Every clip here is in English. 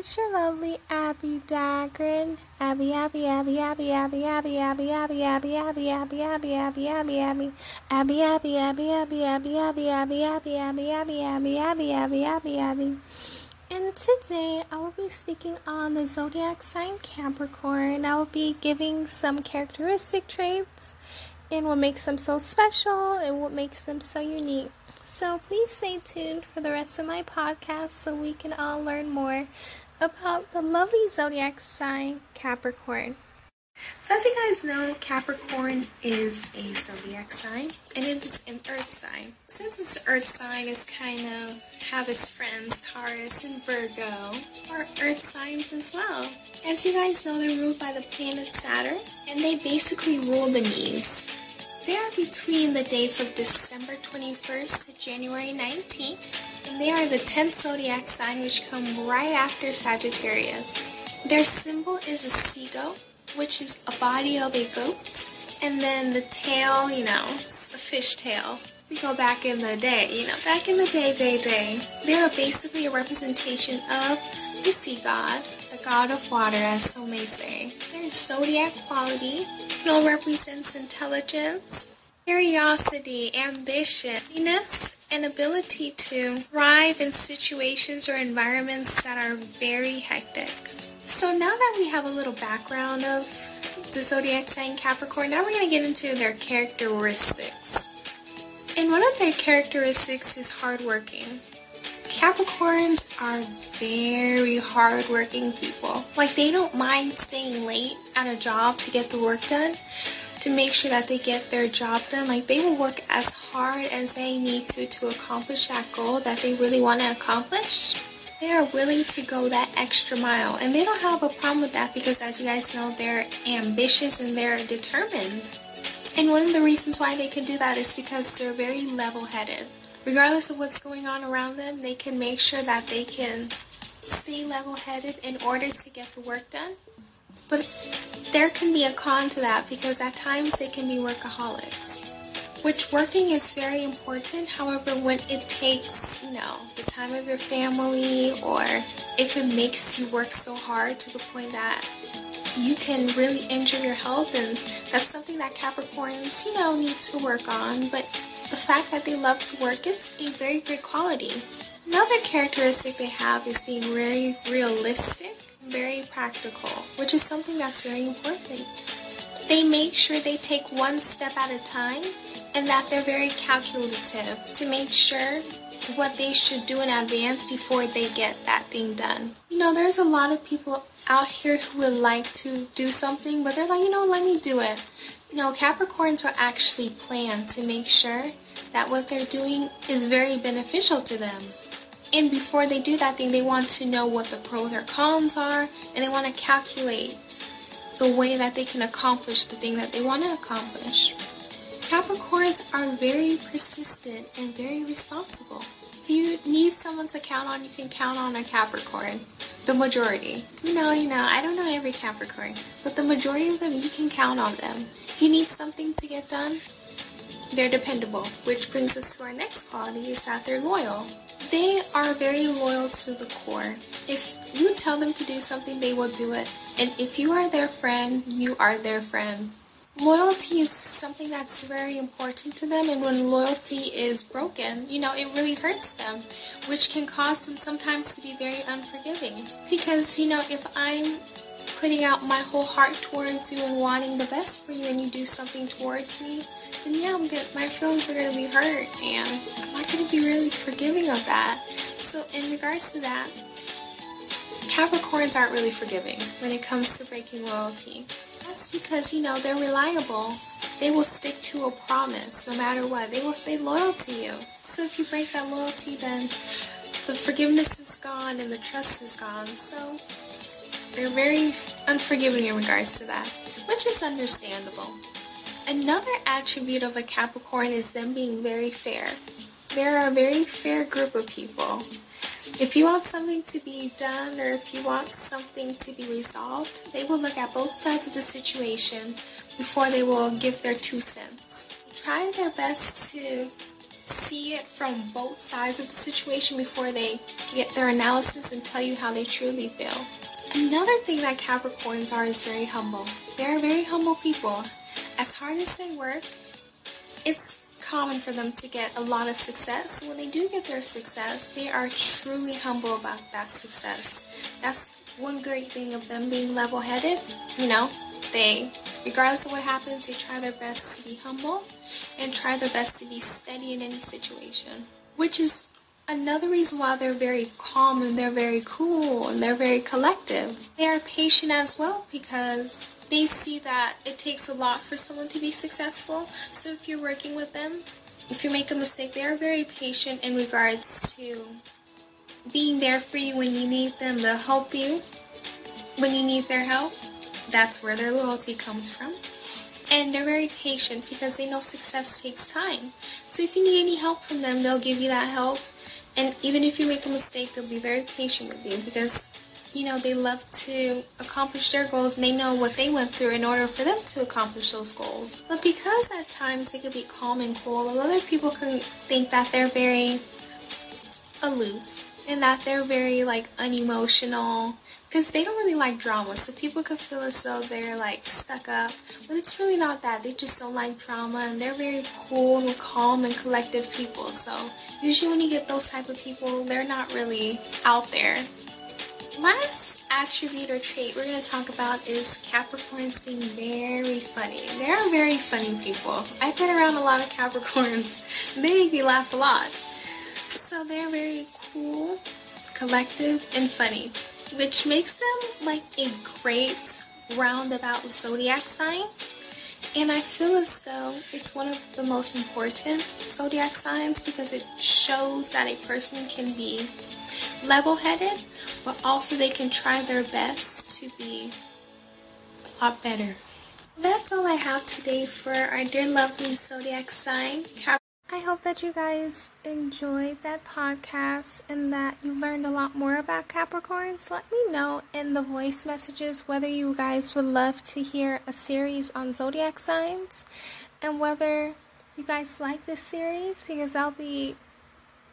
it's your lovely Abby Daggren. Abby. And today I will be speaking on the zodiac sign Capricorn. I will be giving some characteristic traits and what makes them so special and what makes them so unique. So please stay tuned for the rest of my podcast so we can all learn more about the lovely zodiac sign Capricorn. So as you guys know, Capricorn is a zodiac sign, and it's an earth sign. Since it's an earth sign, it's kind of have its friends, Taurus and Virgo, are earth signs as well. As you guys know, they're ruled by the planet Saturn, and they basically rule the needs. They are between the dates of December 21st to January 19th, and they are the 10th zodiac sign, which come right after Sagittarius. Their symbol is a seagull, which is a body of a goat, and then the tail, it's a fish tail. We go back in the day, back in the day. They are basically a representation of the sea god, the god of water, as some may say. Their zodiac quality, represents intelligence, curiosity, ambition, happiness, and ability to thrive in situations or environments that are very hectic. So now that we have a little background of the zodiac sign Capricorn, now we're going to get into their characteristics. And one of their characteristics is hardworking. Capricorns are very hardworking people. They don't mind staying late at a job to get the work done, to make sure that they get their job done. They will work as hard as they need to accomplish that goal that they really want to accomplish. They are willing to go that extra mile, and they don't have a problem with that because, as you guys know, they're ambitious and they're determined. And one of the reasons why they can do that is because they're very level-headed. Regardless of what's going on around them, they can make sure that they can stay level-headed in order to get the work done. But there can be a con to that because at times they can be workaholics. Which working is very important, however, when it takes, the time of your family, or if it makes you work so hard to the point that you can really injure your health, and that's something that Capricorns, need to work on, but the fact that they love to work is a very great quality. Another characteristic they have is being very realistic, very practical, which is something that's very important. They make sure they take one step at a time, and that they're very calculative to make sure what they should do in advance before they get that thing done. There's a lot of people out here who would like to do something, but they're like, let me do it. Capricorns will actually plan to make sure that what they're doing is very beneficial to them. And before they do that thing, they want to know what the pros or cons are, and they want to calculate the way that they can accomplish the thing that they want to accomplish. Capricorns are very persistent and very responsible. If you need someone to count on, you can count on a Capricorn. The majority. I don't know every Capricorn, but the majority of them, you can count on them. If you need something to get done, they're dependable, which brings us to our next quality, is that they're loyal. They are very loyal to the core. If you tell them to do something, they will do it. And if you are their friend, you are their friend. Loyalty is something that's very important to them, and when loyalty is broken, it really hurts them, which can cause them sometimes to be very unforgiving. Because, if I'm putting out my whole heart towards you and wanting the best for you and you do something towards me, then my feelings are going to be hurt, and I'm not going to be really forgiving of that. So in regards to that, Capricorns aren't really forgiving when it comes to breaking loyalty. That's because, they're reliable. They will stick to a promise no matter what. They will stay loyal to you. So if you break that loyalty, then the forgiveness is gone and the trust is gone. So they're very unforgiving in regards to that, which is understandable. Another attribute of a Capricorn is them being very fair. They're a very fair group of people. If you want something to be done, or if you want something to be resolved, they will look at both sides of the situation before they will give their 2 cents. Try their best to see it from both sides of the situation before they get their analysis and tell you how they truly feel. Another thing that Capricorns are is very humble. They are very humble people. As hard as they work, it's common for them to get a lot of success. When they do get their success, they are truly humble about that success. That's one great thing of them being level-headed. You know, they, regardless of what happens, they try their best to be humble and try their best to be steady in any situation, which is another reason why they're very calm and they're very cool and they're very collective. They are patient as well because they see that it takes a lot for someone to be successful. So if you're working with them, if you make a mistake, they are very patient in regards to being there for you when you need them, to help you when you need their help. That's where their loyalty comes from. And they're very patient because they know success takes time. So if you need any help from them, they'll give you that help. And even if you make a mistake, they'll be very patient with you because, you know, they love to accomplish their goals and they know what they went through in order for them to accomplish those goals. But because at times they can be calm and cool, other people can think that they're very aloof and that they're very, like, unemotional because they don't really like drama. So people could feel as though they're, like, stuck up. But it's really not that. They just don't like drama, and they're very cool and calm and collective people. So usually when you get those type of people, they're not really out there. Last attribute or trait we're going to talk about is Capricorns being very funny. They are very funny people. I've been around a lot of Capricorns. They make me laugh a lot. So they're very cool, collective, and funny, which makes them like a great roundabout zodiac sign. And I feel as though it's one of the most important zodiac signs because it shows that a person can be level-headed, but also they can try their best to be a lot better. That's all I have today for our dear lovely zodiac sign. I hope that you guys enjoyed that podcast and that you learned a lot more about Capricorns. Let me know in the voice messages whether you guys would love to hear a series on zodiac signs and whether you guys like this series, because I'll be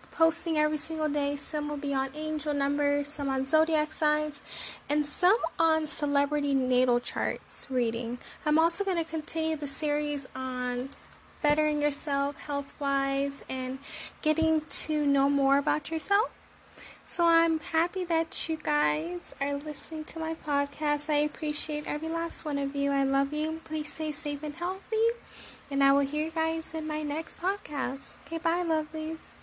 posting every single day. Some will be on angel numbers, some on zodiac signs, and some on celebrity natal charts reading. I'm also going to continue the series on bettering yourself health-wise and getting to know more about yourself. So I'm happy that you guys are listening to my podcast. I appreciate every last one of you. I love you. Please stay safe and healthy. And I will hear you guys in my next podcast. Okay, bye, lovelies.